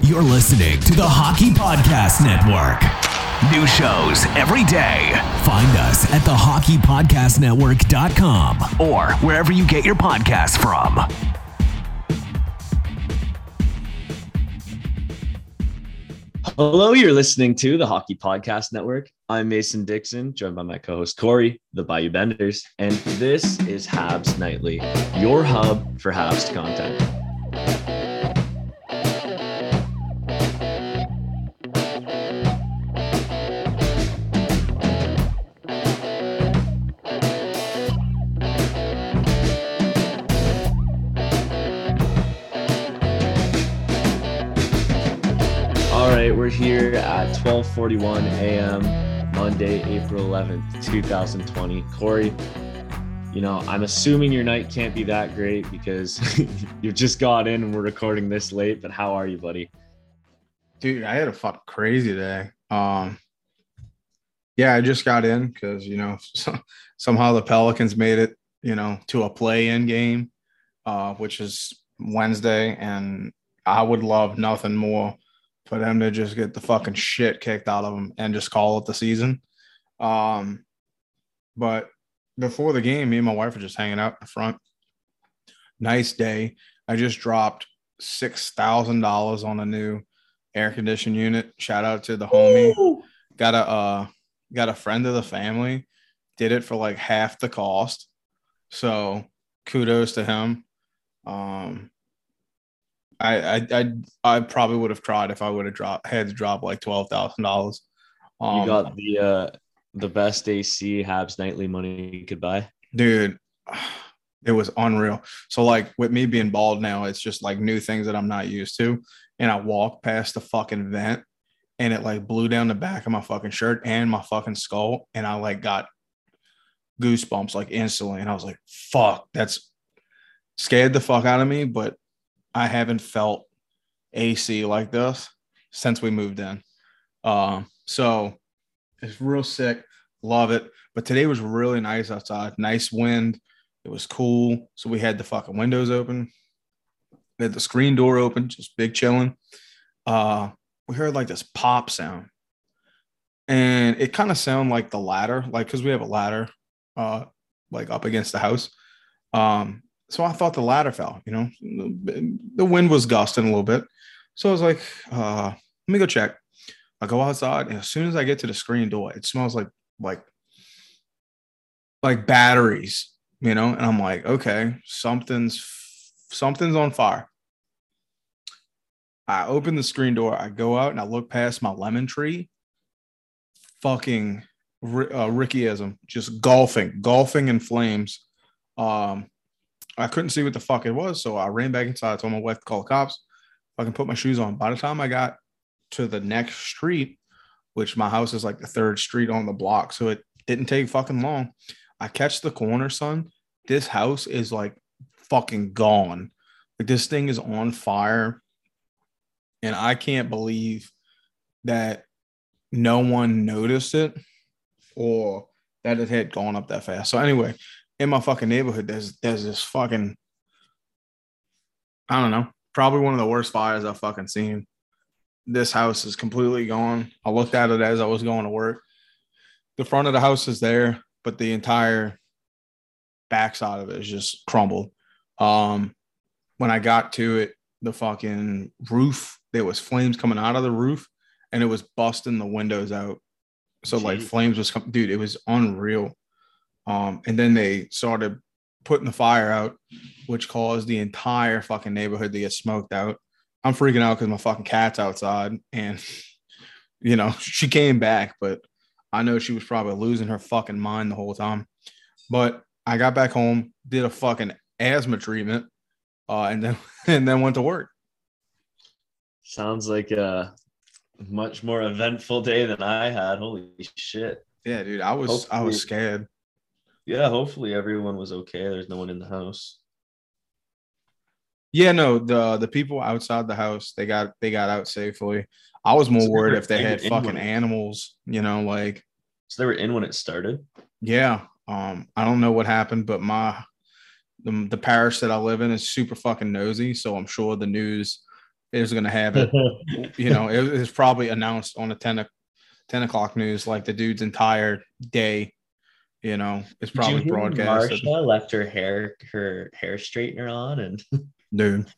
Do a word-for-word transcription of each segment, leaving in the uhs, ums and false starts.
You're listening to the Hockey Podcast Network. New shows every day. Find us at the hockey podcast network dot com or wherever you get your podcasts from. Hello, you're listening to the Hockey Podcast Network. I'm Mason Dixon, joined by my co-host Corey, the Bayou Benders, and this is Habs Nightly, your hub for Habs content. We're here at twelve forty-one a.m. Monday, April eleventh, twenty twenty. Corey, you know, I'm assuming your night can't be that great because you've just got in and we're recording this late, but how are you, buddy? Dude, I had a fucking crazy day. Um, yeah, I just got in because, you know, so, somehow the Pelicans made it, you know, to a play-in game, uh, which is Wednesday, and I would love nothing more for them to just get the fucking shit kicked out of them and just call it the season. Um, but before the game, me and my wife were just hanging out in front. Nice day. I just dropped six thousand dollars on a new air conditioned unit. Shout out to the homie. Ooh. Got a uh, got a friend of the family. Did it for like half the cost. So kudos to him. Um I, I I probably would have tried if I would have dropped had to drop like twelve thousand um, dollars. You got the uh, the best A C Habs Nightly money you could buy, dude. It was unreal. So like with me being bald now, it's just like new things that I'm not used to. And I walked past the fucking vent, and it like blew down the back of my fucking shirt and my fucking skull, and I like got goosebumps like instantly. And I was like, "Fuck," that's scared the fuck out of me, but I haven't felt A C like this since we moved in. Um, so it's real sick. Love it. But today was really nice outside. Nice wind. It was cool. So we had the fucking windows open. We had the screen door open, just big chilling. Uh, we heard like this pop sound. And it kind of sounded like the ladder, like because we have a ladder uh, like up against the house. Um So I thought the ladder fell, you know, the wind was gusting a little bit. So I was like, uh, let me go check. I go outside. And as soon as I get to the screen door, it smells like, like, like batteries, you know? And I'm like, okay, something's, something's on fire. I open the screen door. I go out and I look past my lemon tree. Fucking uh, Rickyism, just golfing, golfing in flames. Um, I couldn't see what the fuck it was, so I ran back inside. I told my wife to call the cops. I can put my shoes on. By the time I got to the next street, which my house is like the third street on the block, so it didn't take fucking long. I catch the corner, son. This house is like fucking gone. Like this thing is on fire, and I can't believe that no one noticed it or that it had gone up that fast. So anyway, in my fucking neighborhood, there's there's this fucking, I don't know, probably one of the worst fires I've fucking seen. This house is completely gone. I looked at it as I was going to work. The front of the house is there, but the entire backside of it is just crumbled. Um, when I got to it, the fucking roof, there was flames coming out of the roof, and it was busting the windows out. So, jeez. Like, flames was coming. Dude, it was unreal. Um, and then they started putting the fire out, which caused the entire fucking neighborhood to get smoked out. I'm freaking out because my fucking cat's outside, and, you know, she came back, but I know she was probably losing her fucking mind the whole time. But I got back home, did a fucking asthma treatment, uh, and then and then went to work. Sounds like a much more eventful day than I had. Holy shit. Yeah, dude. I was hopefully, I was scared. Yeah, hopefully everyone was okay. There's no one in the house. Yeah, no, the the people outside the house, they got they got out safely. I was more so worried if they, they had fucking animals, you know, like. So they were in when it started? Yeah. Um, I don't know what happened, but my the, the parish that I live in is super fucking nosy, so I'm sure the news is going to have it. You know, it was probably announced on the ten, ten o'clock news, like the dude's entire day. You know, it's probably broadcast. Marsha left her hair her hair straightener on, and dude,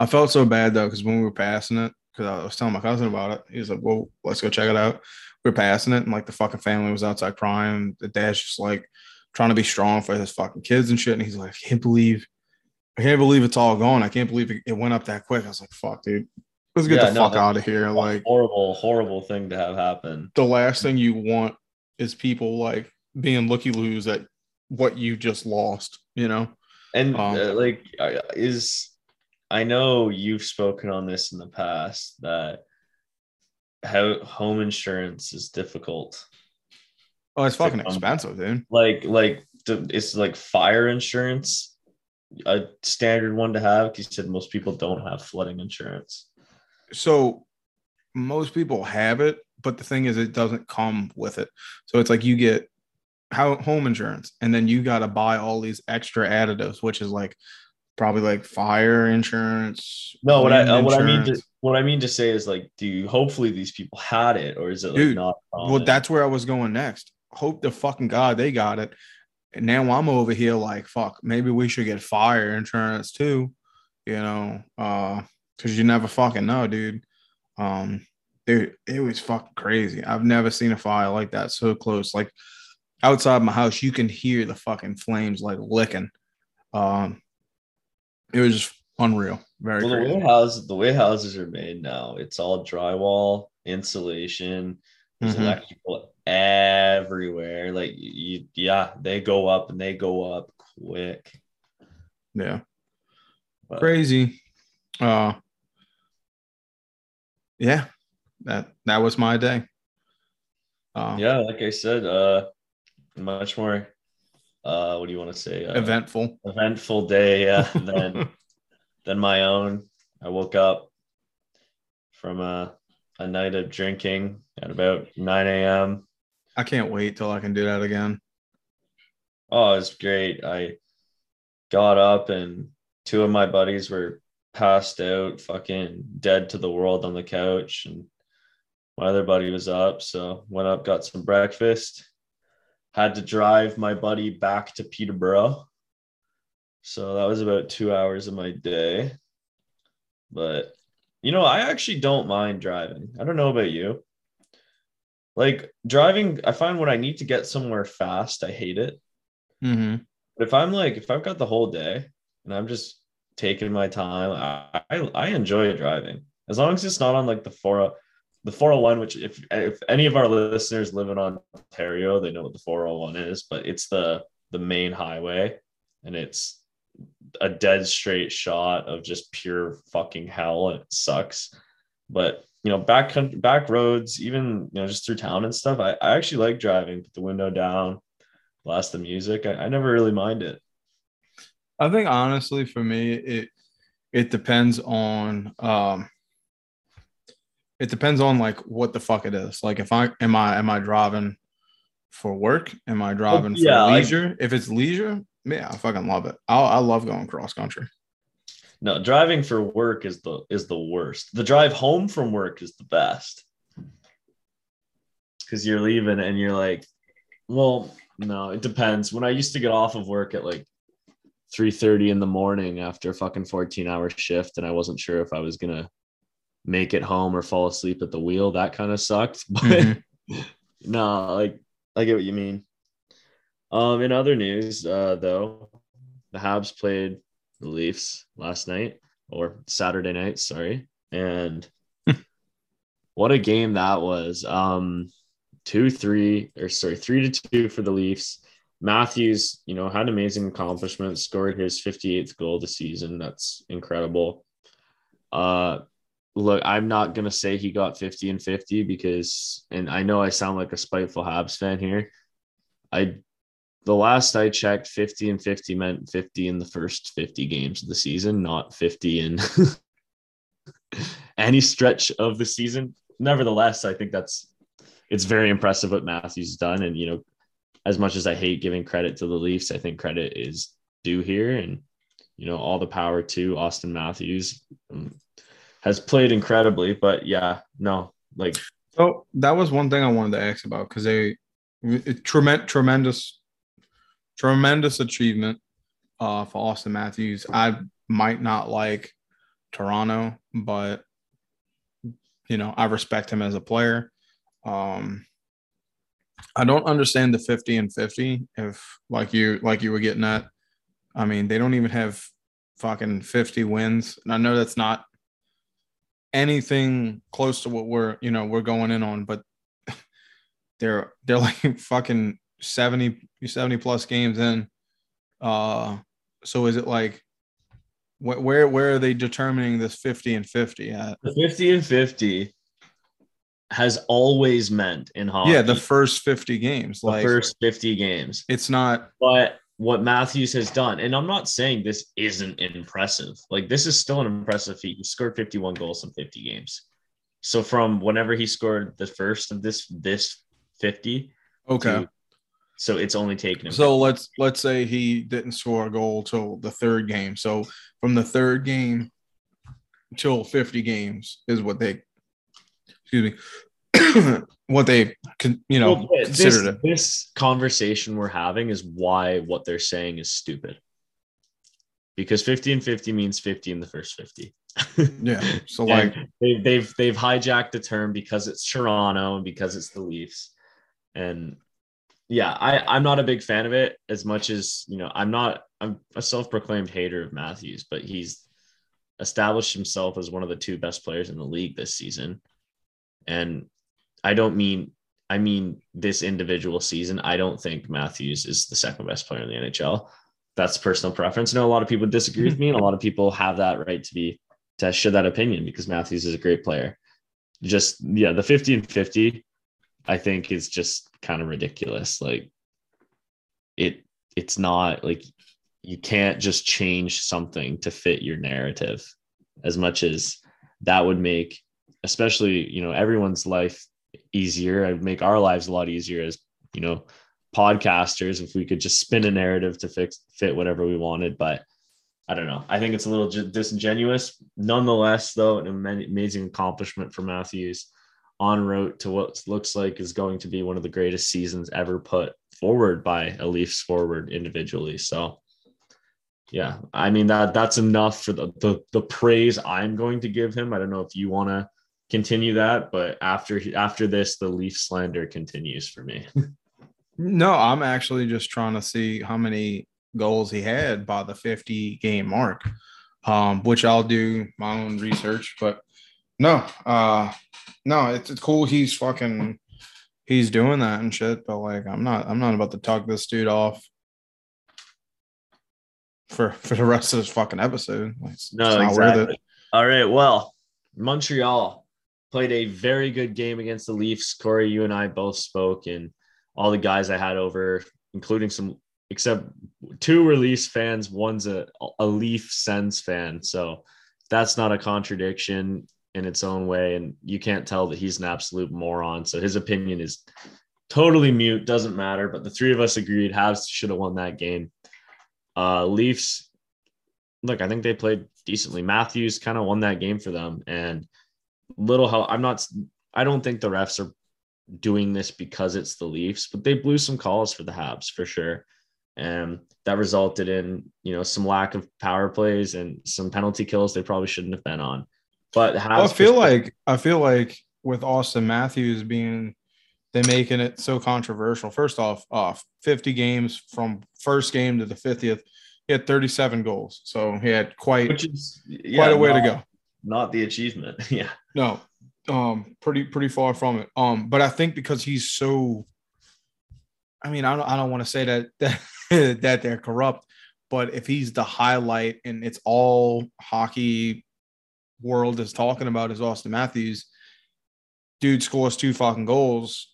I felt so bad though because when we were passing it, because I was telling my cousin about it, he was like, "Well, let's go check it out." We were passing it, and like the fucking family was outside crying. The dad's just like trying to be strong for his fucking kids and shit. And he's like, I can't believe, I can't believe it's all gone. I can't believe it went up that quick. I was like, fuck, dude, let's get yeah, the no, fuck out of here. Like, horrible, horrible thing to have happen. The last thing you want is people like being looky loos at what you just lost, you know? And um, uh, like, is, I know you've spoken on this in the past that how home insurance is difficult. Oh, it's fucking expensive, dude. Like, like it's like fire insurance, a standard one to have. Because you said most people don't have flooding insurance. So most people have it, but the thing is, it doesn't come with it. So it's like you get how home insurance, and then you got to buy all these extra additives, which is like probably like fire insurance. No, what I uh, what I mean to. What I mean to say is, like, do you, hopefully these people had it, or is it like Dude, not? Well, it? That's where I was going next. Hope to fucking God they got it. And now I'm over here like, fuck, maybe we should get fire insurance too, you know, because uh, you never fucking know, dude. Um, dude, it was fucking crazy. I've never seen a fire like that so close. Like outside my house, you can hear the fucking flames like licking. Um, it was just unreal. Very well, the way, houses, the way houses are made now, it's all drywall, insulation, there's mm-hmm. electrical everywhere. Like, you, yeah, they go up and they go up quick. Yeah. But, crazy. Uh, yeah, that that was my day. Uh, yeah, like I said, uh, much more, uh, what do you want to say? Uh, eventful. Eventful day, yeah. And then... Then my own, I woke up from a, a night of drinking at about nine a.m. I can't wait till I can do that again. Oh, it was great. I got up and two of my buddies were passed out, fucking dead to the world on the couch. And my other buddy was up. So went up, got some breakfast, had to drive my buddy back to Peterborough. So that was about two hours of my day. But, you know, I actually don't mind driving. I don't know about you. Like, driving, I find when I need to get somewhere fast, I hate it. Mm-hmm. But if I'm like, if I've got the whole day and I'm just taking my time, I I, I enjoy driving. As long as it's not on, like, the four oh one, which if, if any of our listeners live in Ontario, they know what the four oh one is. But it's the the main highway. And it's a dead straight shot of just pure fucking hell, and it sucks. But, you know, back back roads, even, you know, just through town and stuff, I, I actually like driving. Put the window down, blast the music. I, I never really mind it. I think, honestly, for me, it it depends on um, it depends on like what the fuck it is. Like, if I am I am I driving for work? Am I driving well, yeah, for leisure? Like, if it's leisure. Yeah, I fucking love it. I I love going cross country. No, driving for work is the is the worst. The drive home from work is the best. Because you're leaving and you're like, well, no, it depends. When I used to get off of work at like three thirty in the morning after a fucking fourteen-hour shift, and I wasn't sure if I was going to make it home or fall asleep at the wheel, that kind of sucked. But mm-hmm. no, like, I get what you mean. Um, in other news, uh, though, the Habs played the Leafs last night, or Saturday night, sorry. And what a game that was. Um, two three, or sorry, three to two for the Leafs. Matthews, you know, had amazing accomplishments, scored his fifty-eighth goal of the season. That's incredible. Uh, look, I'm not going to say he got fifty and fifty because, and I know I sound like a spiteful Habs fan here. I, the last I checked, fifty and fifty meant fifty in the first fifty games of the season, not fifty in any stretch of the season. Nevertheless, I think that's, it's very impressive what Matthews done. And, you know, as much as I hate giving credit to the Leafs, I think credit is due here. And, you know, all the power to Auston Matthews. Um, has played incredibly, but yeah, no, like. So that was one thing I wanted to ask about because they, it, trem- tremendous, tremendous achievement uh, for Auston Matthews. I might not like Toronto, but, you know, I respect him as a player. Um, I don't understand the fifty and fifty if like you, like you were getting at. I mean, they don't even have fucking fifty wins. And I know that's not anything close to what we're, you know, we're going in on, but they're they're like fucking seventy, seventy plus games in. Uh, so is it like wh- where where are they determining this fifty and fifty at? The fifty and fifty has always meant in hockey. Yeah, the first fifty games, the like first fifty games. It's not, but what Matthews has done, and I'm not saying this isn't impressive. Like, this is still an impressive feat. He scored fifty-one goals in fifty games. So from whenever he scored the first of this this fifty, okay. To, so it's only taken him. So let's let's say he didn't score a goal till the third game. So from the third game till fifty games is what they, excuse me, what they, you know, well, considered this, it. This conversation we're having is why what they're saying is stupid. Because fifty and fifty means fifty in the first fifty. Yeah. So like they, they've, they've hijacked the term because it's Toronto and because it's the Leafs. And yeah, I, I'm not a big fan of it as much as, you know, I'm not, I'm a self-proclaimed hater of Matthews, but he's established himself as one of the two best players in the league this season. And I don't mean, I mean this individual season. I don't think Matthews is the second best player in the N H L. That's personal preference. I know a lot of people disagree with me, and a lot of people have that right to be, to share that opinion because Matthews is a great player. Just, yeah, the fifty and fifty, I think is just kind of ridiculous. Like it, it's not like you can't just change something to fit your narrative as much as that would make, especially, you know, everyone's life easier. I'd make our lives a lot easier as, you know, podcasters, if we could just spin a narrative to fix, fit whatever we wanted. But I don't know. I think it's a little disingenuous. Nonetheless, though, an amazing accomplishment for Matthews en route to what looks like is going to be one of the greatest seasons ever put forward by a Leafs forward individually. So, yeah, I mean, that that's enough for the, the, the praise I'm going to give him. I don't know if you want to continue that, but after after this, the Leaf slander continues for me. No, I'm actually just trying to see how many goals he had by the fifty game mark, um, which I'll do my own research. But no, uh, no, it's, it's cool. He's fucking, he's doing that and shit. But like, I'm not, I'm not about to talk this dude off for for the rest of this fucking episode. It's, no, it's exactly. All right, well, Montreal played a very good game against the Leafs. Corey, you and I both spoke, and all the guys I had over, including some, except two were Leafs fans. One's a, a Leaf Sens fan. So that's not a contradiction in its own way. And you can't tell that he's an absolute moron. So his opinion is totally mute, doesn't matter. But the three of us agreed Habs should have won that game. Uh, Leafs, look, I think they played decently. Matthews kind of won that game for them. And little help. I'm not, I don't think the refs are doing this because it's the Leafs, but they blew some calls for the Habs for sure. And that resulted in, you know, some lack of power plays and some penalty kills they probably shouldn't have been on. But Habs well, I feel like, I feel like with Auston Matthews being, they're making it so controversial. First off, off fifty games from first game to the fiftieth, he had thirty-seven goals. So he had quite, Which is, yeah, quite a way no. to go. Not the achievement. Yeah. No, um, pretty, pretty far from it. Um, but I think because he's so, I mean, I don't, I don't want to say that, that, that they're corrupt, but if he's the highlight and it's all hockey world is talking about is Auston Matthews. Dude scores two fucking goals.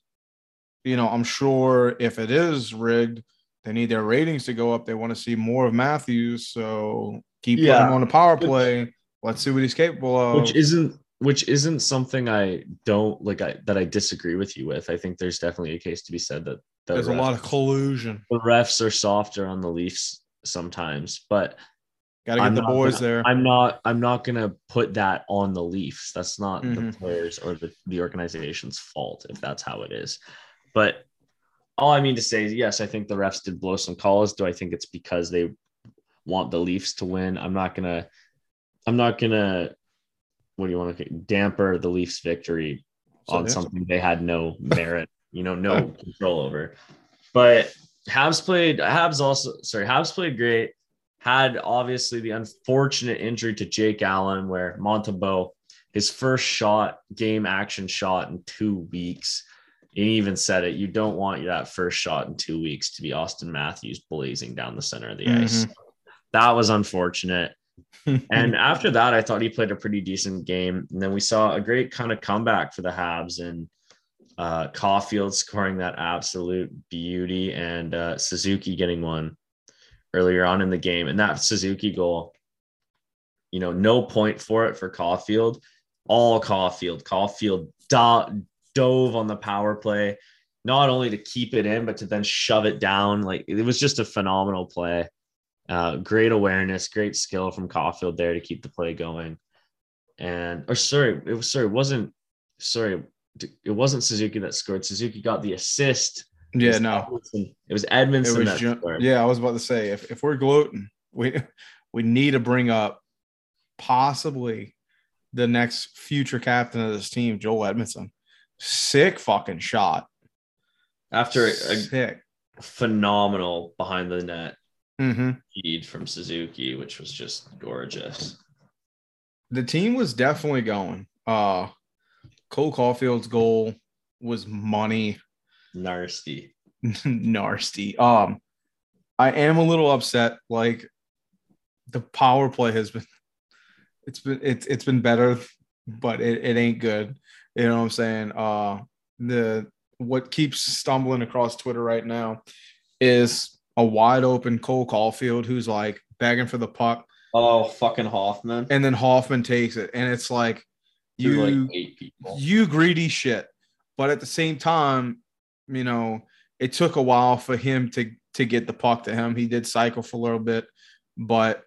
You know, I'm sure if it is rigged, they need their ratings to go up. They want to see more of Matthews. So keep yeah. putting him on the power play. Which, Let's see what he's capable of. Which isn't which isn't something I don't like I, that I disagree with you with. I think there's definitely a case to be said that, that there's refs, a lot of collusion. The refs are softer on the Leafs sometimes, but gotta get I'm the boys gonna, there. I'm not I'm not gonna put that on the Leafs. That's not mm-hmm. the players or the, the organization's fault if that's how it is. But all I mean to say is, yes, I think the refs did blow some calls. Do I think it's because they want the Leafs to win? I'm not going to – I'm not going to – what do you want to – damper the Leafs' victory so, on yeah. something they had no merit, you know, no control over. But Habs played – Habs also – sorry, Habs played great. Had obviously the unfortunate injury to Jake Allen where Montembeault, his first shot, game action shot in two weeks – you even said it. You don't want that first shot in two weeks to be Auston Matthews blazing down the center of the mm-hmm. ice. That was unfortunate. And after that, I thought he played a pretty decent game. And then we saw a great kind of comeback for the Habs and uh, Caufield scoring that absolute beauty and uh, Suzuki getting one earlier on in the game. And that Suzuki goal, you know, no point for it for Caufield. All Caufield. Caufield dot. dove on the power play, not only to keep it in, but to then shove it down. Like it was just a phenomenal play. Uh, great awareness, great skill from Caufield there to keep the play going. And, or sorry, it was, sorry, it wasn't, sorry, it wasn't Suzuki that scored. Suzuki got the assist. Yeah, it no. Edmundson. It was Edmundson it was that ju- scored. Yeah, I was about to say, if, if we're gloating, we, we need to bring up possibly the next future captain of this team, Joel Edmundson. Sick fucking shot after a Sick. phenomenal behind the net mm-hmm. feed from Suzuki, which was just gorgeous. The team was definitely going. Uh, Cole Caulfield's goal was money. Nasty. Nasty. Um, I am a little upset. Like the power play has been, it's been it's it's been better, but it, it ain't good. You know what I'm saying? Uh, the what keeps stumbling across Twitter right now is a wide open Cole Caufield who's like begging for the puck. Oh, fucking Hoffman! And then Hoffman takes it, and it's like you, like eight people. You greedy shit. But at the same time, you know, it took a while for him to to get the puck to him. He did cycle for a little bit, but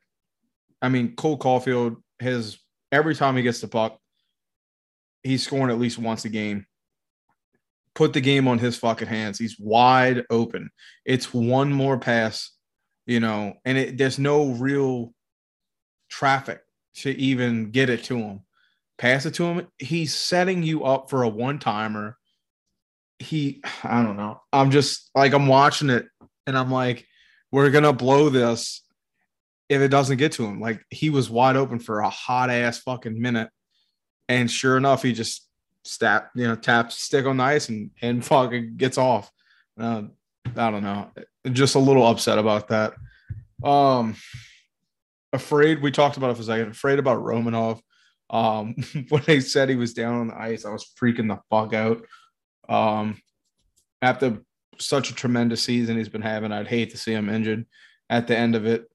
I mean, Cole Caufield has every time he gets the puck. He's scoring at least once a game. Put the game on his fucking hands. He's wide open. It's one more pass, you know, and it, there's no real traffic to even get it to him. Pass it to him. He's setting you up for a one-timer. He, I don't know. I'm just like, I'm watching it and I'm like, we're going to blow this if it doesn't get to him. Like he was wide open for a hot ass fucking minute. And sure enough, he just stap, you know, taps stick on the ice and, and fucking gets off. Uh, I don't know. Just a little upset about that. Um, afraid, we talked about it for a second, afraid about Romanov. Um, when they said he was down on the ice, I was freaking the fuck out. Um, after such a tremendous season he's been having, I'd hate to see him injured at the end of it.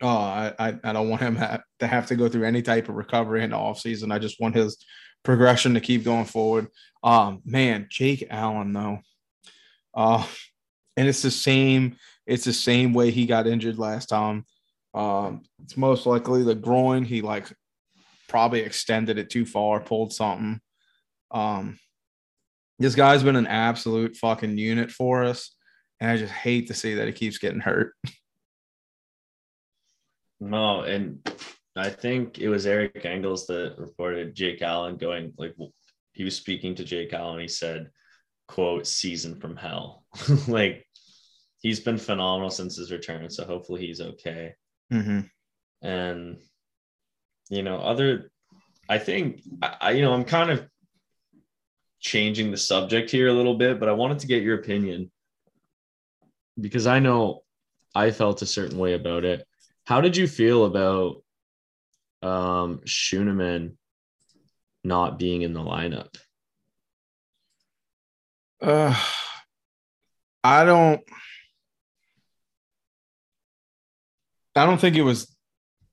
Oh, I, I I don't want him ha- to have to go through any type of recovery in the offseason. I just want his progression to keep going forward. Um, man, Jake Allen, though. Uh, and it's the same it's the same way he got injured last time. Um, it's most likely the groin. He, like, probably extended it too far, pulled something. Um, this guy's been an absolute fucking unit for us, and I just hate to see that he keeps getting hurt. No, and I think it was Eric Engels that reported Jake Allen going, like, he was speaking to Jake Allen. He said, quote, season from hell. Like, he's been phenomenal since his return, so hopefully he's okay. Mm-hmm. And, you know, other – I think, I you know, I'm kind of changing the subject here a little bit, but I wanted to get your opinion because I know I felt a certain way about it. How did you feel about um, Schueneman not being in the lineup? Uh, I don't I don't think it was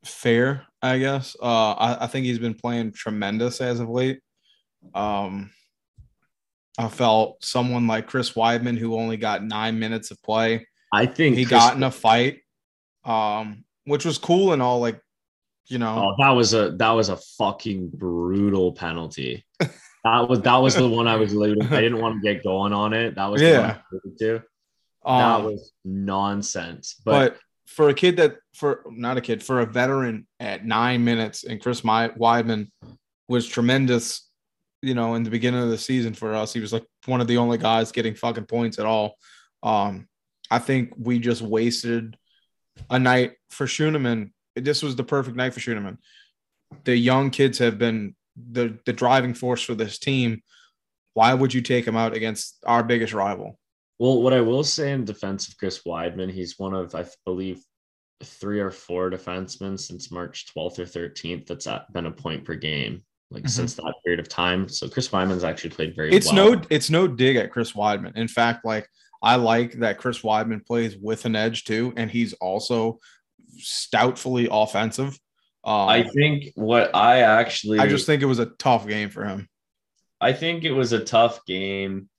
fair, I guess. Uh, I, I think he's been playing tremendous as of late. Um, I felt someone like Chris Wideman, who only got nine minutes of play. I think he Chris- got in a fight, um, which was cool and all, like, you know. Oh, that was a that was a fucking brutal penalty. That was that was the one I was alluding. I didn't want to get going on it. That was yeah. The one I alluded to. That um, was nonsense, but. but- For a kid that for not a kid for a veteran at nine minutes, and Chris Wideman was tremendous, you know, in the beginning of the season for us. He was like one of the only guys getting fucking points at all. Um, I think we just wasted a night for Schueneman. This was the perfect night for Schueneman. The young kids have been the the driving force for this team. Why would you take him out against our biggest rival? Well, what I will say in defense of Chris Wideman, he's one of, I believe, three or four defensemen since March twelfth or thirteenth that's been a point per game, like mm-hmm. since that period of time. So Chris Weidman's actually played very it's well. It's no, it's no dig at Chris Wideman. In fact, like I like that Chris Wideman plays with an edge too, and he's also stoutfully offensive. Um, I think what I actually, I just think it was a tough game for him. I think it was a tough game.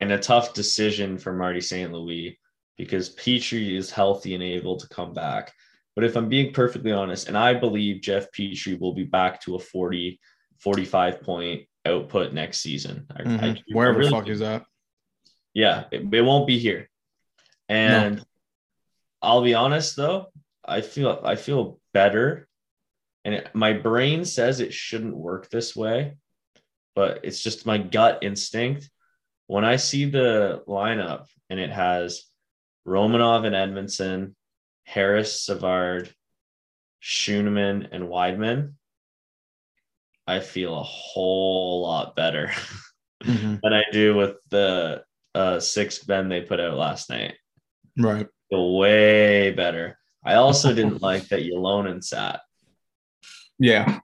And a tough decision for Marty Saint Louis because Petry is healthy and able to come back. But if I'm being perfectly honest, and I believe Jeff Petry will be back to a forty, forty-five point output next season. Mm-hmm. I, I, Wherever I really, the fuck is that? Yeah, it, it won't be here. And no. I'll be honest though, I feel I feel better. And it, my brain says it shouldn't work this way, but it's just my gut instinct. When I see the lineup and it has Romanov and Edmundson, Harris, Savard, Schueneman, and Wideman, I feel a whole lot better mm-hmm. than I do with the uh, six men they put out last night. Right. Way better. I also didn't like that Yolonen sat. Yeah.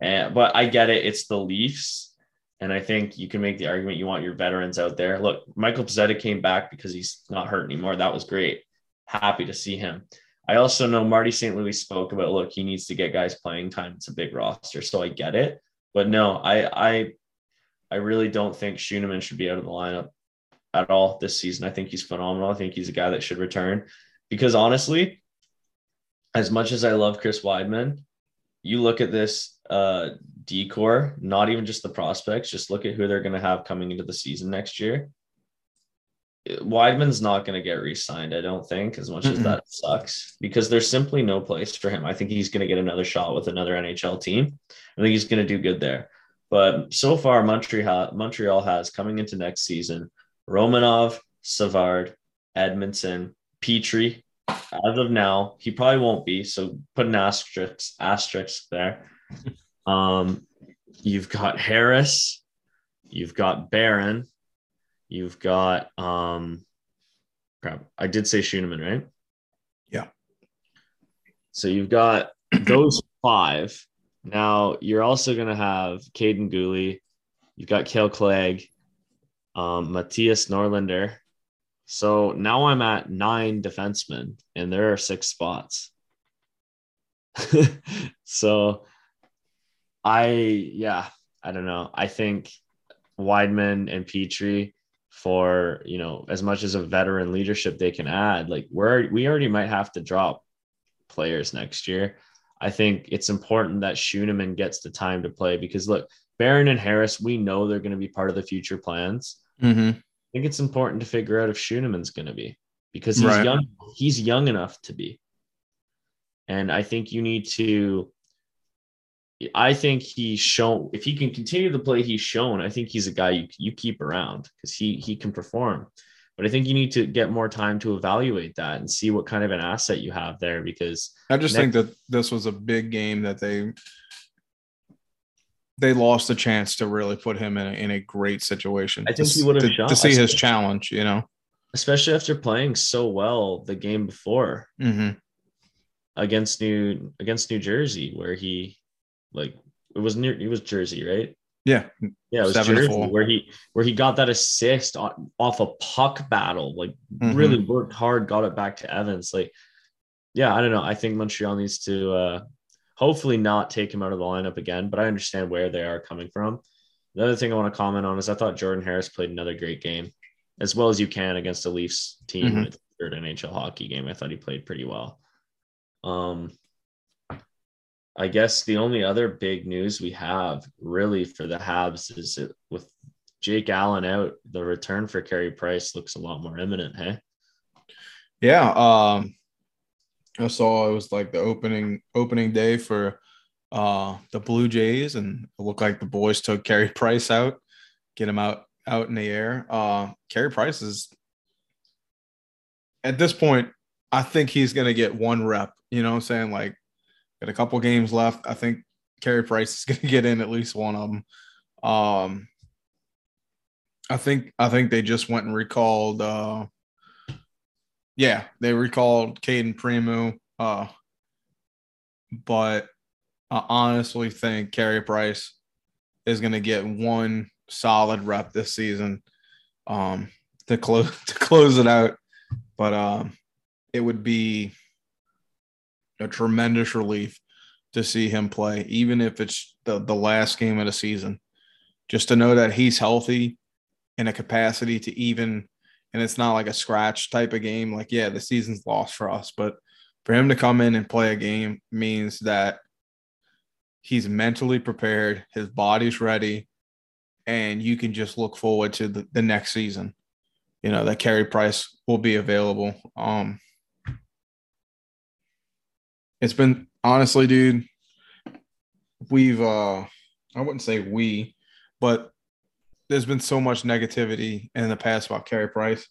And, but I get it. It's the Leafs. And I think you can make the argument you want your veterans out there. Look, Michael Pezzetta came back because he's not hurt anymore. That was great. Happy to see him. I also know Marty Saint Louis spoke about, look, he needs to get guys playing time. It's a big roster, so I get it. But no, I I, I really don't think Schueneman should be out of the lineup at all this season. I think he's phenomenal. I think he's a guy that should return. Because honestly, as much as I love Chris Wideman, you look at this uh, decor, not even just the prospects, just look at who they're going to have coming into the season next year. Wideman's not going to get re-signed, I don't think, as much mm-hmm. as that sucks, because there's simply no place for him. I think he's going to get another shot with another N H L team. I think he's going to do good there. But so far, Montreal, Montreal has, coming into next season, Romanov, Savard, Edmundson, Petry. As of now, he probably won't be. So put an asterisk, asterisk there. Um, you've got Harris. You've got Barron. You've got um, crap. I did say Schueneman, right? Yeah. So you've got those five. Now you're also going to have Caden Gooley. You've got Cale Clegg, um, Matthias Norlander. So now I'm at nine defensemen, and there are six spots. So I, yeah, I don't know. I think Wideman and Petry, for, you know, as much as a veteran leadership they can add, like we're, we already might have to drop players next year. I think it's important that Schueneman gets the time to play because, look, Barron and Harris, we know they're going to be part of the future plans. Mm-hmm. I think it's important to figure out if Schuneman's going to be, because he's right. young. He's young enough to be. And I think you need to, I think he's shown, if he can continue the play he's shown, I think he's a guy you, you keep around because he, he can perform, but I think you need to get more time to evaluate that and see what kind of an asset you have there. Because I just next- think that this was a big game that they, they lost the chance to really put him in a, in a great situation. I think he would have to, shot. to see his challenge, you know, especially after playing so well the game before. Mm-hmm. against New against New Jersey, where he like it was near it was Jersey, right? Yeah, yeah, it was Seven Jersey four. where he where he got that assist on, off a puck battle. Like mm-hmm. really worked hard, got it back to Evans. Like, yeah, I don't know. I think Montreal needs to uh, hopefully not take him out of the lineup again, but I understand where they are coming from. Another thing I want to comment on is I thought Jordan Harris played another great game, as well as you can against a Leafs team mm-hmm. in the third N H L hockey game. I thought he played pretty well. Um, I guess the only other big news we have really for the Habs is it, with Jake Allen out, the return for Carey Price looks a lot more imminent, hey? Yeah. Um, I saw it was like the opening opening day for uh, the Blue Jays, and it looked like the boys took Carey Price out, get him out out in the air. Uh, Carey Price is – at this point, I think he's going to get one rep. You know what I'm saying? Like, got a couple games left. I think Carey Price is going to get in at least one of them. Um, I think I think they just went and recalled uh, – yeah, they recalled Caden Primeau. Uh, but I honestly think Carey Price is going to get one solid rep this season um, to, close, to close it out. But um, it would be – a tremendous relief to see him play, even if it's the, the last game of the season, just to know that he's healthy in a capacity to even, and it's not like a scratch type of game. Like, yeah, the season's lost for us, but for him to come in and play a game means that he's mentally prepared, his body's ready, and you can just look forward to the, the next season, you know, that Carey Price will be available. Um, It's been – honestly, dude, we've uh, – I wouldn't say we, but there's been so much negativity in the past about Carey Price.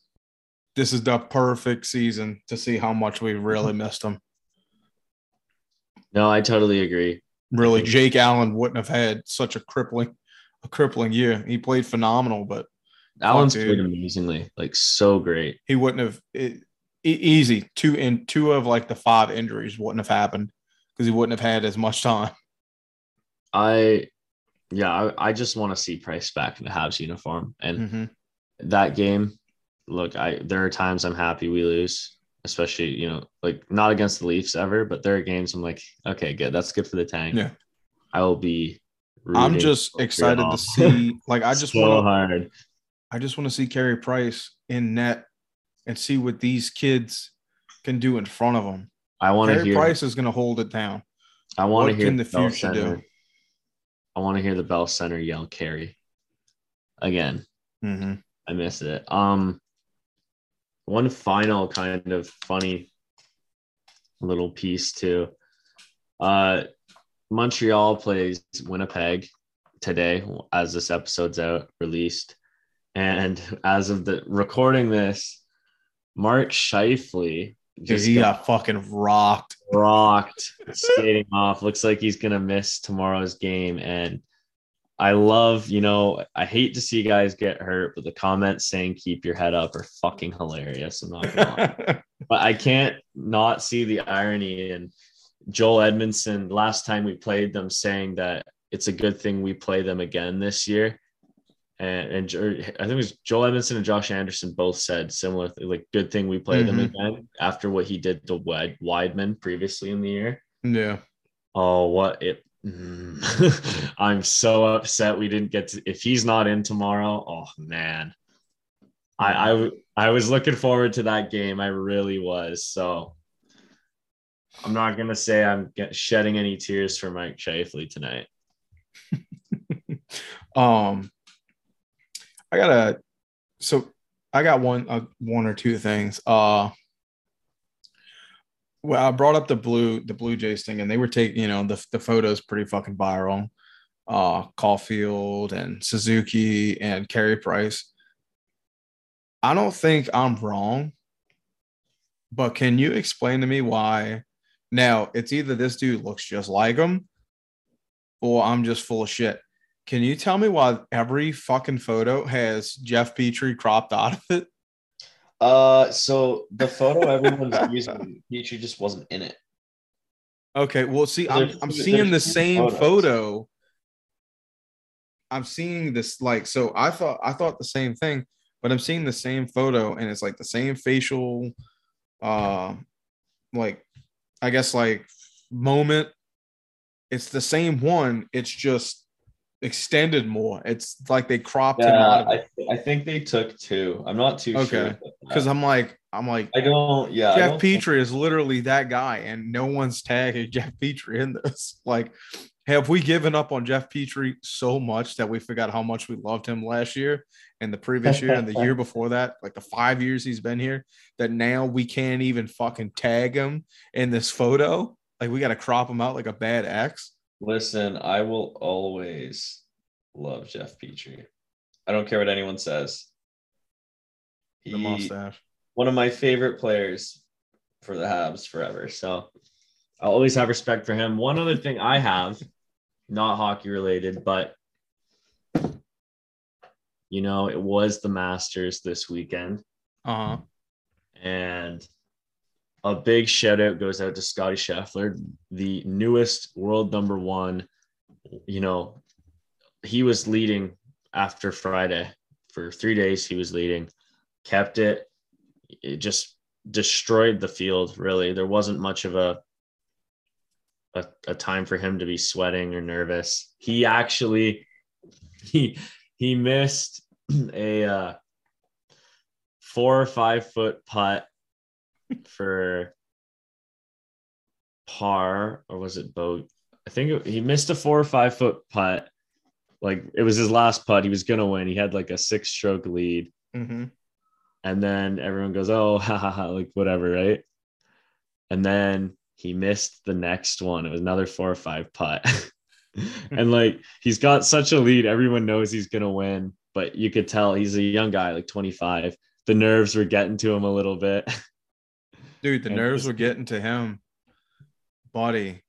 This is the perfect season to see how much we really missed him. No, I totally agree. Really, Jake Allen wouldn't have had such a crippling a crippling year. He played phenomenal, but – Allen's played amazingly, like so great. He wouldn't have – Easy two in two of like the five injuries wouldn't have happened because he wouldn't have had as much time. I, yeah, I, I just want to see Price back in the Habs uniform. And mm-hmm. that game, look, I there are times I'm happy we lose, especially you know like not against the Leafs ever, but there are games I'm like, okay, good, that's good for the tank. Yeah, I will be. I'm just excited to see. Like I just so want hard. I just want to see Carey Price in net and see what these kids can do in front of them. I want to hear – Carey Price is going to hold it down. I want to hear the future do. I want to hear the Bell Center yell Carey again. Mm-hmm. I miss it. Um, one final kind of funny little piece too. Uh, Montreal plays Winnipeg today as this episode's out released, and as of the recording this. Mark Scheifele just he got, got fucking rocked, rocked, skating off. Looks like he's gonna miss tomorrow's game. And I love, you know, I hate to see guys get hurt, but the comments saying "keep your head up" are fucking hilarious. I'm not gonna lie, but I can't not see the irony. And Joel Edmundson, last time we played them, saying that it's a good thing we play them again this year. And, and I think it was Joel Edmundson and Josh Anderson both said similar, like, good thing we played mm-hmm. them again after what he did to Wideman previously in the year. Yeah. Oh, what it. Mm. I'm so upset we didn't get to. If he's not in tomorrow, oh, man. I, I, I was looking forward to that game. I really was. So I'm not going to say I'm shedding any tears for Mike Scheifele tonight. um, I got a so I got one uh, one or two things. Uh, well, I brought up the blue the Blue Jays thing, and they were taking you know the the photos pretty fucking viral. Uh, Caufield and Suzuki and Carey Price. I don't think I'm wrong, but can you explain to me why? Now it's either this dude looks just like him, or I'm just full of shit. Can you tell me why every fucking photo has Jeff Petry cropped out of it? Uh, so the photo everyone's using, Petry just wasn't in it. Okay, well, see, I'm I'm seeing the same photo. I'm seeing this like so. I thought I thought the same thing, but I'm seeing the same photo, and it's like the same facial, uh, like I guess like moment. It's the same one. It's just extended more. It's like they cropped yeah, him out. I, th- I think they took two. I'm not too okay. sure. Okay, because I'm like. I'm like, I don't, yeah. Jeff Petry is literally that guy, and no one's tagging Jeff Petry in this. Like, have we given up on Jeff Petry so much that we forgot how much we loved him last year and the previous year and the year before that? Like, the five years he's been here, that now we can't even fucking tag him in this photo. Like, we got to crop him out like a bad ex. Listen, I will always love Jeff Petry. I don't care what anyone says. The he... mustache. One of my favorite players for the Habs forever. So I'll always have respect for him. One other thing I have, not hockey related, but, you know, it was the Masters this weekend. Uh-huh. And a big shout out goes out to Scotty Scheffler, the newest world number one. You know, he was leading after Friday for three days. He was leading, kept it. It just destroyed the field, really. There wasn't much of a, a a time for him to be sweating or nervous. He actually he he missed a uh, four or five foot putt for par, or was it boat? I think it, he missed a four or five foot putt. Like, it was his last putt. He was gonna win. He had like a six stroke lead. Mm-hmm. And then everyone goes, oh, ha, ha, ha, like whatever, right? And then he missed the next one. It was another four or five putt. And, like, he's got such a lead. Everyone knows he's going to win. But you could tell he's a young guy, like twenty-five. The nerves were getting to him a little bit. Dude, the and nerves was- were getting to him. Buddy,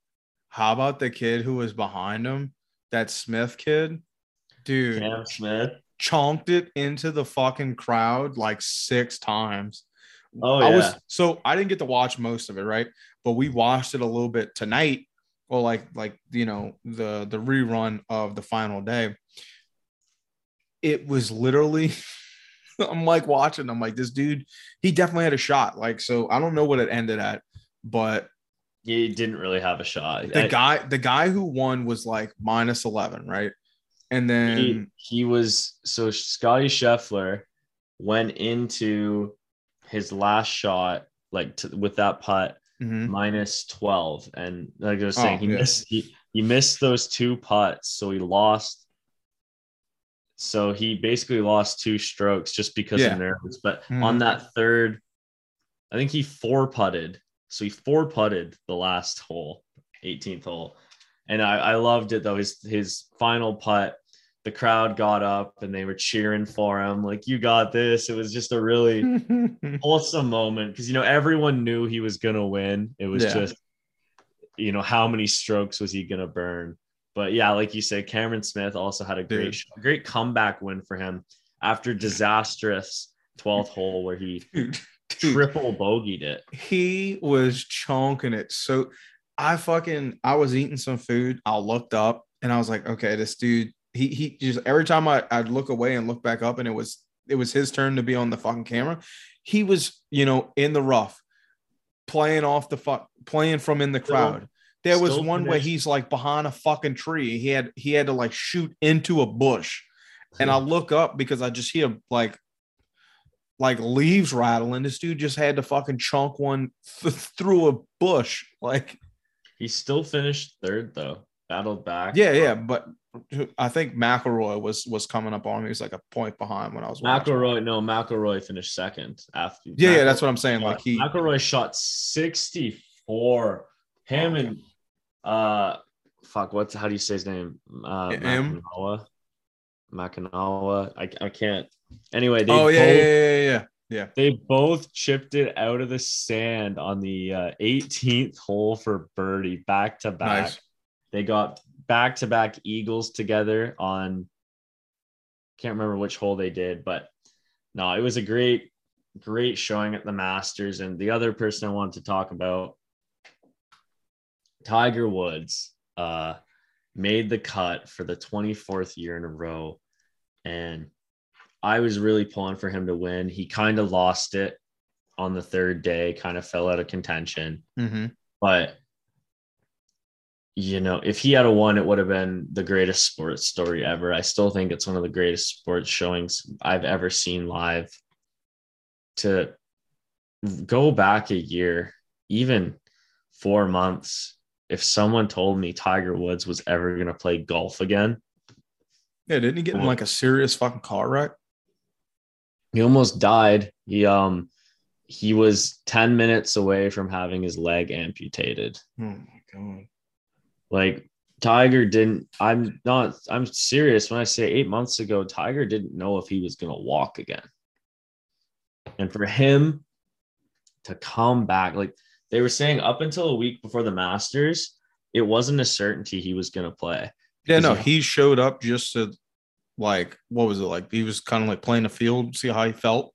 how about the kid who was behind him? That Smith kid? Dude. Cam Smith. Chonked it into the fucking crowd like six times. Oh, yeah. I was, so I didn't get to watch most of it, right? But we watched it a little bit tonight, or like, like you know, the the rerun of the final day. It was literally, I'm like watching. I'm like, this dude, he definitely had a shot. Like, so I don't know what it ended at, but he didn't really have a shot. The I, guy, the guy who won was like minus eleven, right? And then he, he was so Scotty Scheffler went into his last shot like to, with that putt mm-hmm. minus twelve, and like I was saying, oh, he yeah. missed he, he missed those two putts, so he lost. So he basically lost two strokes just because yeah. of nerves. But mm-hmm. on that third, I think he four putted. So he four putted the last hole, eighteenth hole. And I, I loved it, though. His his final putt, the crowd got up and they were cheering for him. Like, you got this. It was just a really wholesome moment because, you know, everyone knew he was going to win. It was yeah. just, you know, how many strokes was he going to burn? But, yeah, like you said, Cameron Smith also had a great Dude. great comeback win for him after disastrous twelfth hole where he Dude. triple bogeyed it. He was chonking it so – I fucking, I was eating some food. I looked up and I was like, okay, this dude, he, he just, every time I, I'd look away and look back up and it was, it was his turn to be on the fucking camera. He was, you know, in the rough playing off the fuck playing from in the crowd. There was one where he's like behind a fucking tree. He had, he had to like shoot into a bush. And I look up because I just hear like, like leaves rattling. This dude just had to fucking chunk one th- through a bush. Like, he still finished third, though. Battled back. Yeah, yeah, but I think McIlroy was was coming up on me. He was like a point behind when I was watching. McIlroy, no, McIlroy finished second. After. Yeah, McElroy, yeah, that's what I'm saying. Like he McIlroy shot sixty-four. Him and uh, fuck, what's how do you say his name? Uh, Makinawa. Makinawa. I I can't. Anyway, they oh yeah, both, yeah, yeah, yeah, yeah. They both chipped it out of the sand on the uh, eighteenth hole for birdie, back to back. Nice. They got back to back eagles together on. Can't remember which hole they did, but no, it was a great, great showing at the Masters. And the other person I wanted to talk about, Tiger Woods uh, made the cut for the twenty-fourth year in a row, and I was really pulling for him to win. He kind of lost it on the third day, kind of fell out of contention. Mm-hmm. But, you know, if he had a won, it would have been the greatest sports story ever. I still think it's one of the greatest sports showings I've ever seen live. To go back a year, even four months, if someone told me Tiger Woods was ever going to play golf again. Yeah, didn't he get in like a serious fucking car wreck? He almost died. He um he was ten minutes away from having his leg amputated. Oh my God. Like Tiger didn't, I'm not, I'm serious when I say eight months ago, Tiger didn't know if he was going to walk again. And for him to come back, like they were saying up until a week before the Masters, it wasn't a certainty he was going to play. Yeah, no, he showed up just to like, what was it like? He was kind of like playing the field, see how he felt.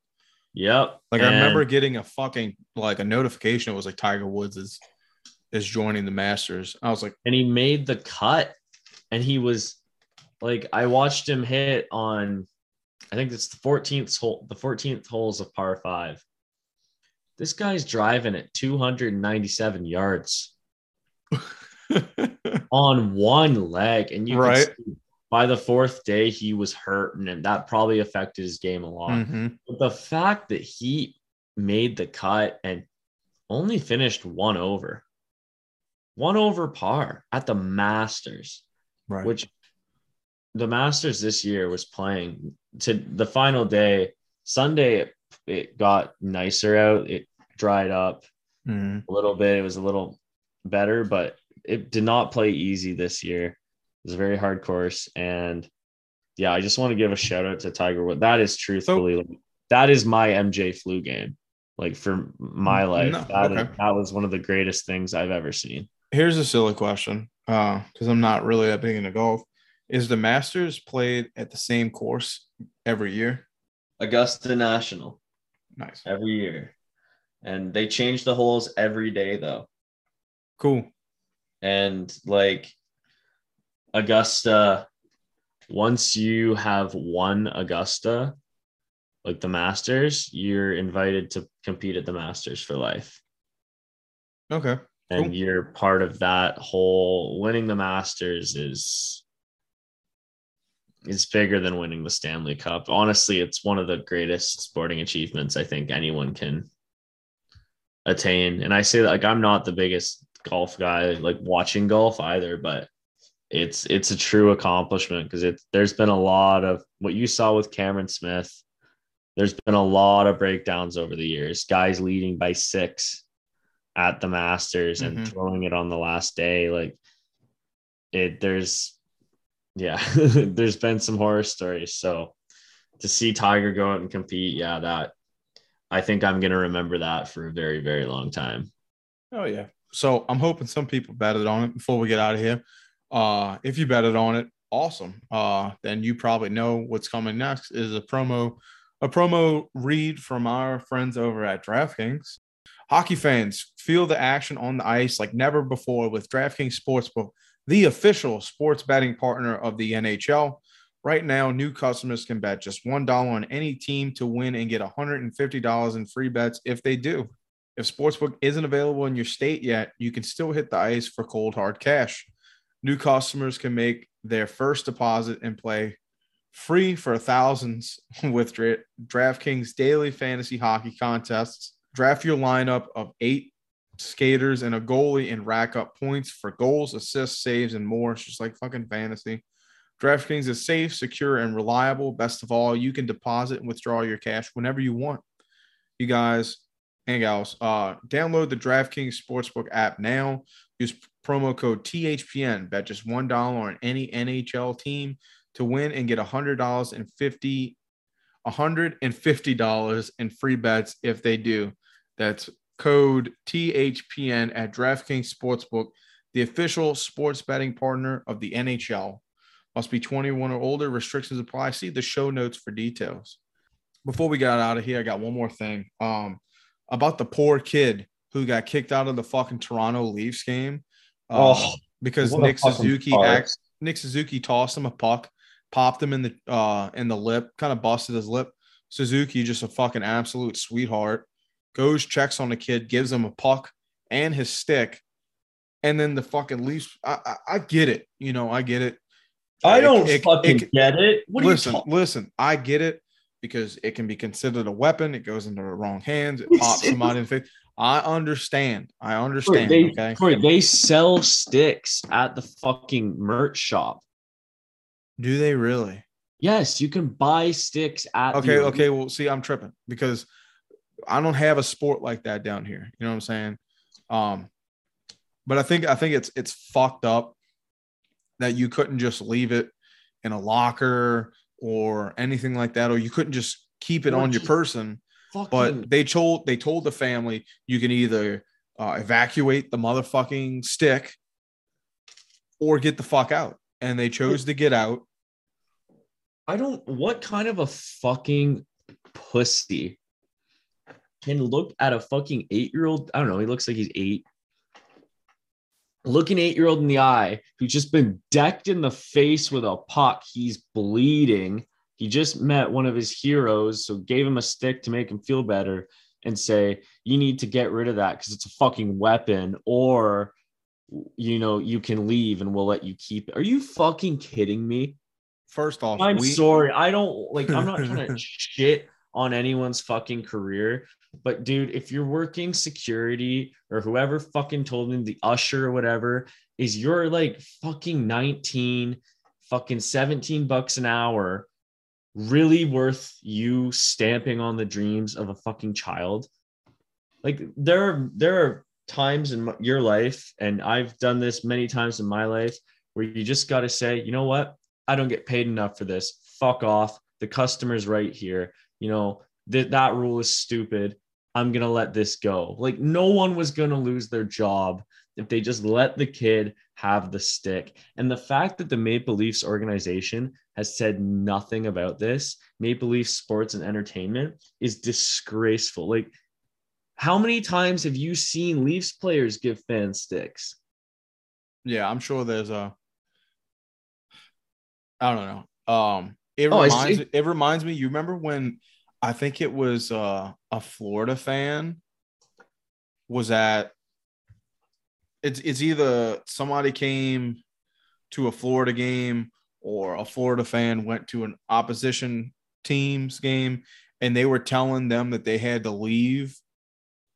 Yep. Like and I remember getting a fucking like a notification. It was like Tiger Woods is is joining the Masters. I was like, and he made the cut, and he was like, I watched him hit on, I think it's the fourteenth hole, the fourteenth holes of par five. This guy's driving at two hundred ninety-seven yards on one leg, and you right. can see by the fourth day he was hurting, and that probably affected his game a lot. Mm-hmm. But the fact that he made the cut and only finished one over, one over par at the Masters, right? Which the Masters this year was playing to the final day. Sunday it, it got nicer out. It dried up mm. a little bit. It was a little better, but it did not play easy this year. It was a very hard course. And yeah, I just want to give a shout out to Tiger Woods. That is truthfully, so, that is my M J flu game. Like for my life, no, that, okay. is, that was one of the greatest things I've ever seen. Here's a silly question. Uh, cause I'm not really that big into golf. Is the Masters played at the same course every year? Augusta National. Nice. Every year. And they change the holes every day though. Cool. And like Augusta, once you have won Augusta, like the Masters, you're invited to compete at the Masters for life. Okay. And cool. You're part of that whole winning the Masters is is bigger than winning the Stanley Cup. Honestly, it's one of the greatest sporting achievements I think anyone can attain. And I say that like I'm not the biggest golf guy like watching golf either, but it's it's a true accomplishment because it's there's been a lot of what you saw with Cameron Smith. There's been a lot of breakdowns over the years, guys leading by six at the Masters and mm-hmm. throwing it on the last day. Like it there's yeah there's been some horror stories, so to see Tiger go out and compete, yeah that I think I'm gonna remember that for a very, very long time. Oh yeah. So I'm hoping some people betted on it before we get out of here. Uh, if you betted on it, awesome. Uh, then you probably know what's coming next is a promo, a promo read from our friends over at DraftKings. Hockey fans, feel the action on the ice like never before with DraftKings Sportsbook, the official sports betting partner of the N H L. Right now, new customers can bet just one dollar on any team to win and get one hundred fifty dollars in free bets if they do. If Sportsbook isn't available in your state yet, you can still hit the ice for cold, hard cash. New customers can make their first deposit and play free for thousands with DraftKings daily fantasy hockey contests. Draft your lineup of eight skaters and a goalie and rack up points for goals, assists, saves, and more. It's just like fucking fantasy. DraftKings is safe, secure, and reliable. Best of all, you can deposit and withdraw your cash whenever you want. You guys... and gals, uh, download the DraftKings Sportsbook app now. Use promo code T H P N. Bet just one dollar on any N H L team to win and get one hundred fifty dollars in free bets if they do. That's code T H P N at DraftKings Sportsbook, the official sports betting partner of the N H L. Must be twenty-one or older. Restrictions apply. See the show notes for details. Before we got out of here, I got one more thing. Um, About the poor kid who got kicked out of the fucking Toronto Leafs game Um, oh, because Nick Suzuki acts, Nick Suzuki tossed him a puck, popped him in the uh in the lip, kind of busted his lip. Suzuki, just a fucking absolute sweetheart, goes, checks on the kid, gives him a puck and his stick, and then the fucking Leafs. I, I, I get it, you know, I get it. I it, don't it, fucking it, get it. What listen, are you listen, I get it because it can be considered a weapon. It goes into the wrong hands. It pops somebody in the face. I understand. I understand. Corey, they, okay, Corey, they sell sticks at the fucking merch shop. Do they really? Yes, you can buy sticks at. Okay, the- okay. Well, see, I'm tripping because I don't have a sport like that down here. You know what I'm saying? Um, but I think I think it's it's fucked up that you couldn't just leave it in a locker or anything like that, or you couldn't just keep it on your person. Fucking. But they told they told the family you can either uh, evacuate the motherfucking stick or get the fuck out, and they chose to get out. I don't. What kind of a fucking pussy can look at a fucking eight-year-old? I don't know. He looks like he's eight. Look an eight-year-old in the eye who's just been decked in the face with a puck. He's bleeding. He just met one of his heroes, so gave him a stick to make him feel better and say, you need to get rid of that because it's a fucking weapon, or, you know, you can leave and we'll let you keep it. Are you fucking kidding me? First off, I'm we- sorry. I don't like, I'm not trying to shit on anyone's fucking career. But dude, if you're working security or whoever fucking told him, the usher or whatever, is you're like fucking nineteen, fucking seventeen bucks an hour really worth you stamping on the dreams of a fucking child? Like there are, there are times in your life, and I've done this many times in my life, where you just got to say, you know what? I don't get paid enough for this. Fuck off. The customer's right here. You know, that that rule is stupid. I'm going to let this go. Like no one was going to lose their job if they just let the kid have the stick. And the fact that the Maple Leafs organization has said nothing about this, Maple Leafs Sports and Entertainment, is disgraceful. Like, how many times have you seen Leafs players give fans sticks? Yeah, I'm sure there's a – I don't know. Um, it, oh, reminds, it reminds me – you remember when I think it was uh, a Florida fan was at – It's it's either somebody came to a Florida game or a Florida fan went to an opposition team's game and they were telling them that they had to leave,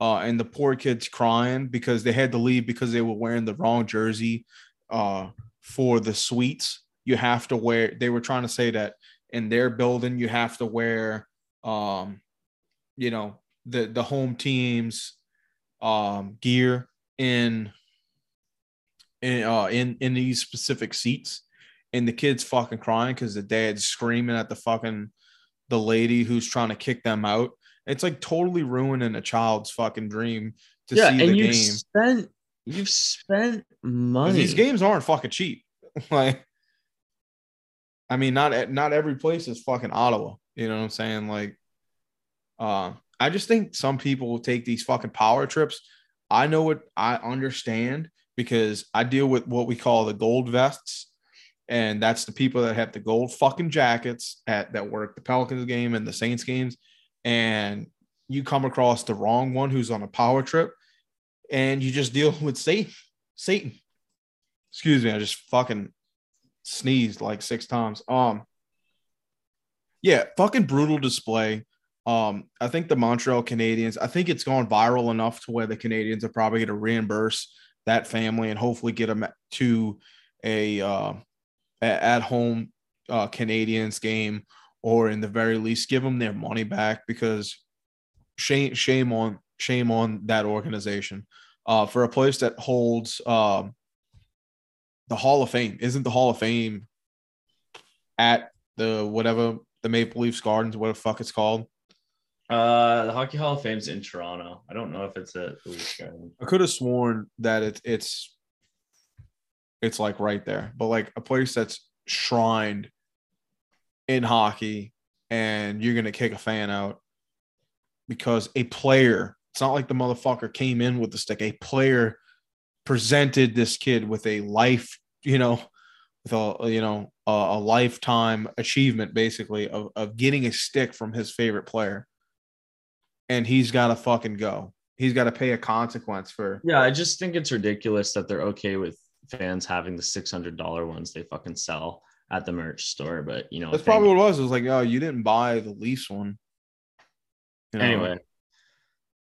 uh, and the poor kid's crying because they had to leave because they were wearing the wrong jersey uh, for the suites. You have to wear – they were trying to say that in their building you have to wear, um, you know, the, the home team's um, gear in – In, uh, in in these specific seats, and the kid's fucking crying because the dad's screaming at the fucking the lady who's trying to kick them out. It's like totally ruining a child's fucking dream to yeah, see and the you've game. Spent, you've spent money. These games aren't fucking cheap. Like, I mean, not not every place is fucking Ottawa. You know what I'm saying? Like, uh, I just think some people will take these fucking power trips. I know what I understand. Because I deal with what we call the gold vests, and that's the people that have the gold fucking jackets at that work the Pelicans game and the Saints games, and you come across the wrong one who's on a power trip, and you just deal with Satan. Satan. Excuse me, I just fucking sneezed like six times. Um, yeah, fucking brutal display. Um, I think the Montreal Canadiens. I think it's gone viral enough to where the Canadiens are probably going to reimburse that family and hopefully get them to a uh, at home uh, Canadiens game, or in the very least give them their money back, because shame shame on shame on that organization uh, for a place that holds uh, the Hall of Fame. Isn't the Hall of Fame at the whatever the Maple Leafs Gardens, what the fuck it's called? Uh, the Hockey Hall of Fame's in Toronto. I don't know if it's a. I could have sworn that it's it's it's like right there, but like a place that's shrined in hockey, and you're gonna kick a fan out because a player. It's not like the motherfucker came in with the stick. A player presented this kid with a life, you know, with a, you know, a, a lifetime achievement, basically, of, of getting a stick from his favorite player. And he's got to fucking go. He's got to pay a consequence for. Yeah, I just think it's ridiculous that they're okay with fans having the six hundred dollars ones they fucking sell at the merch store. But, you know, that's probably what it was. It was like, oh, you didn't buy the Leafs one. You know? Anyway.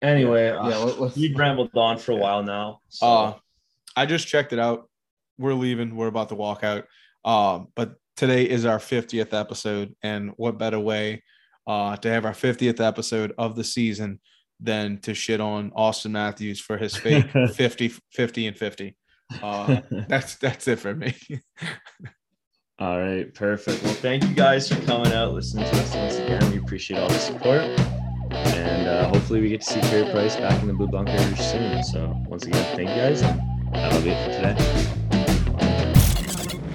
Anyway, yeah, uh, yeah, we've rambled on for a while now. So. Uh, I just checked it out. We're leaving. We're about to walk out. Um, but today is our fiftieth episode, and what better way uh, to have our fiftieth episode of the season than to shit on Auston Matthews for his fake fifty, fifty, and fifty. Uh, that's that's it for me. All right, perfect. Well, thank you guys for coming out, listening to us once again. We appreciate all the support. And uh, hopefully we get to see Carey Price back in the Blue Bunker soon. So once again, thank you guys. That'll be it for today.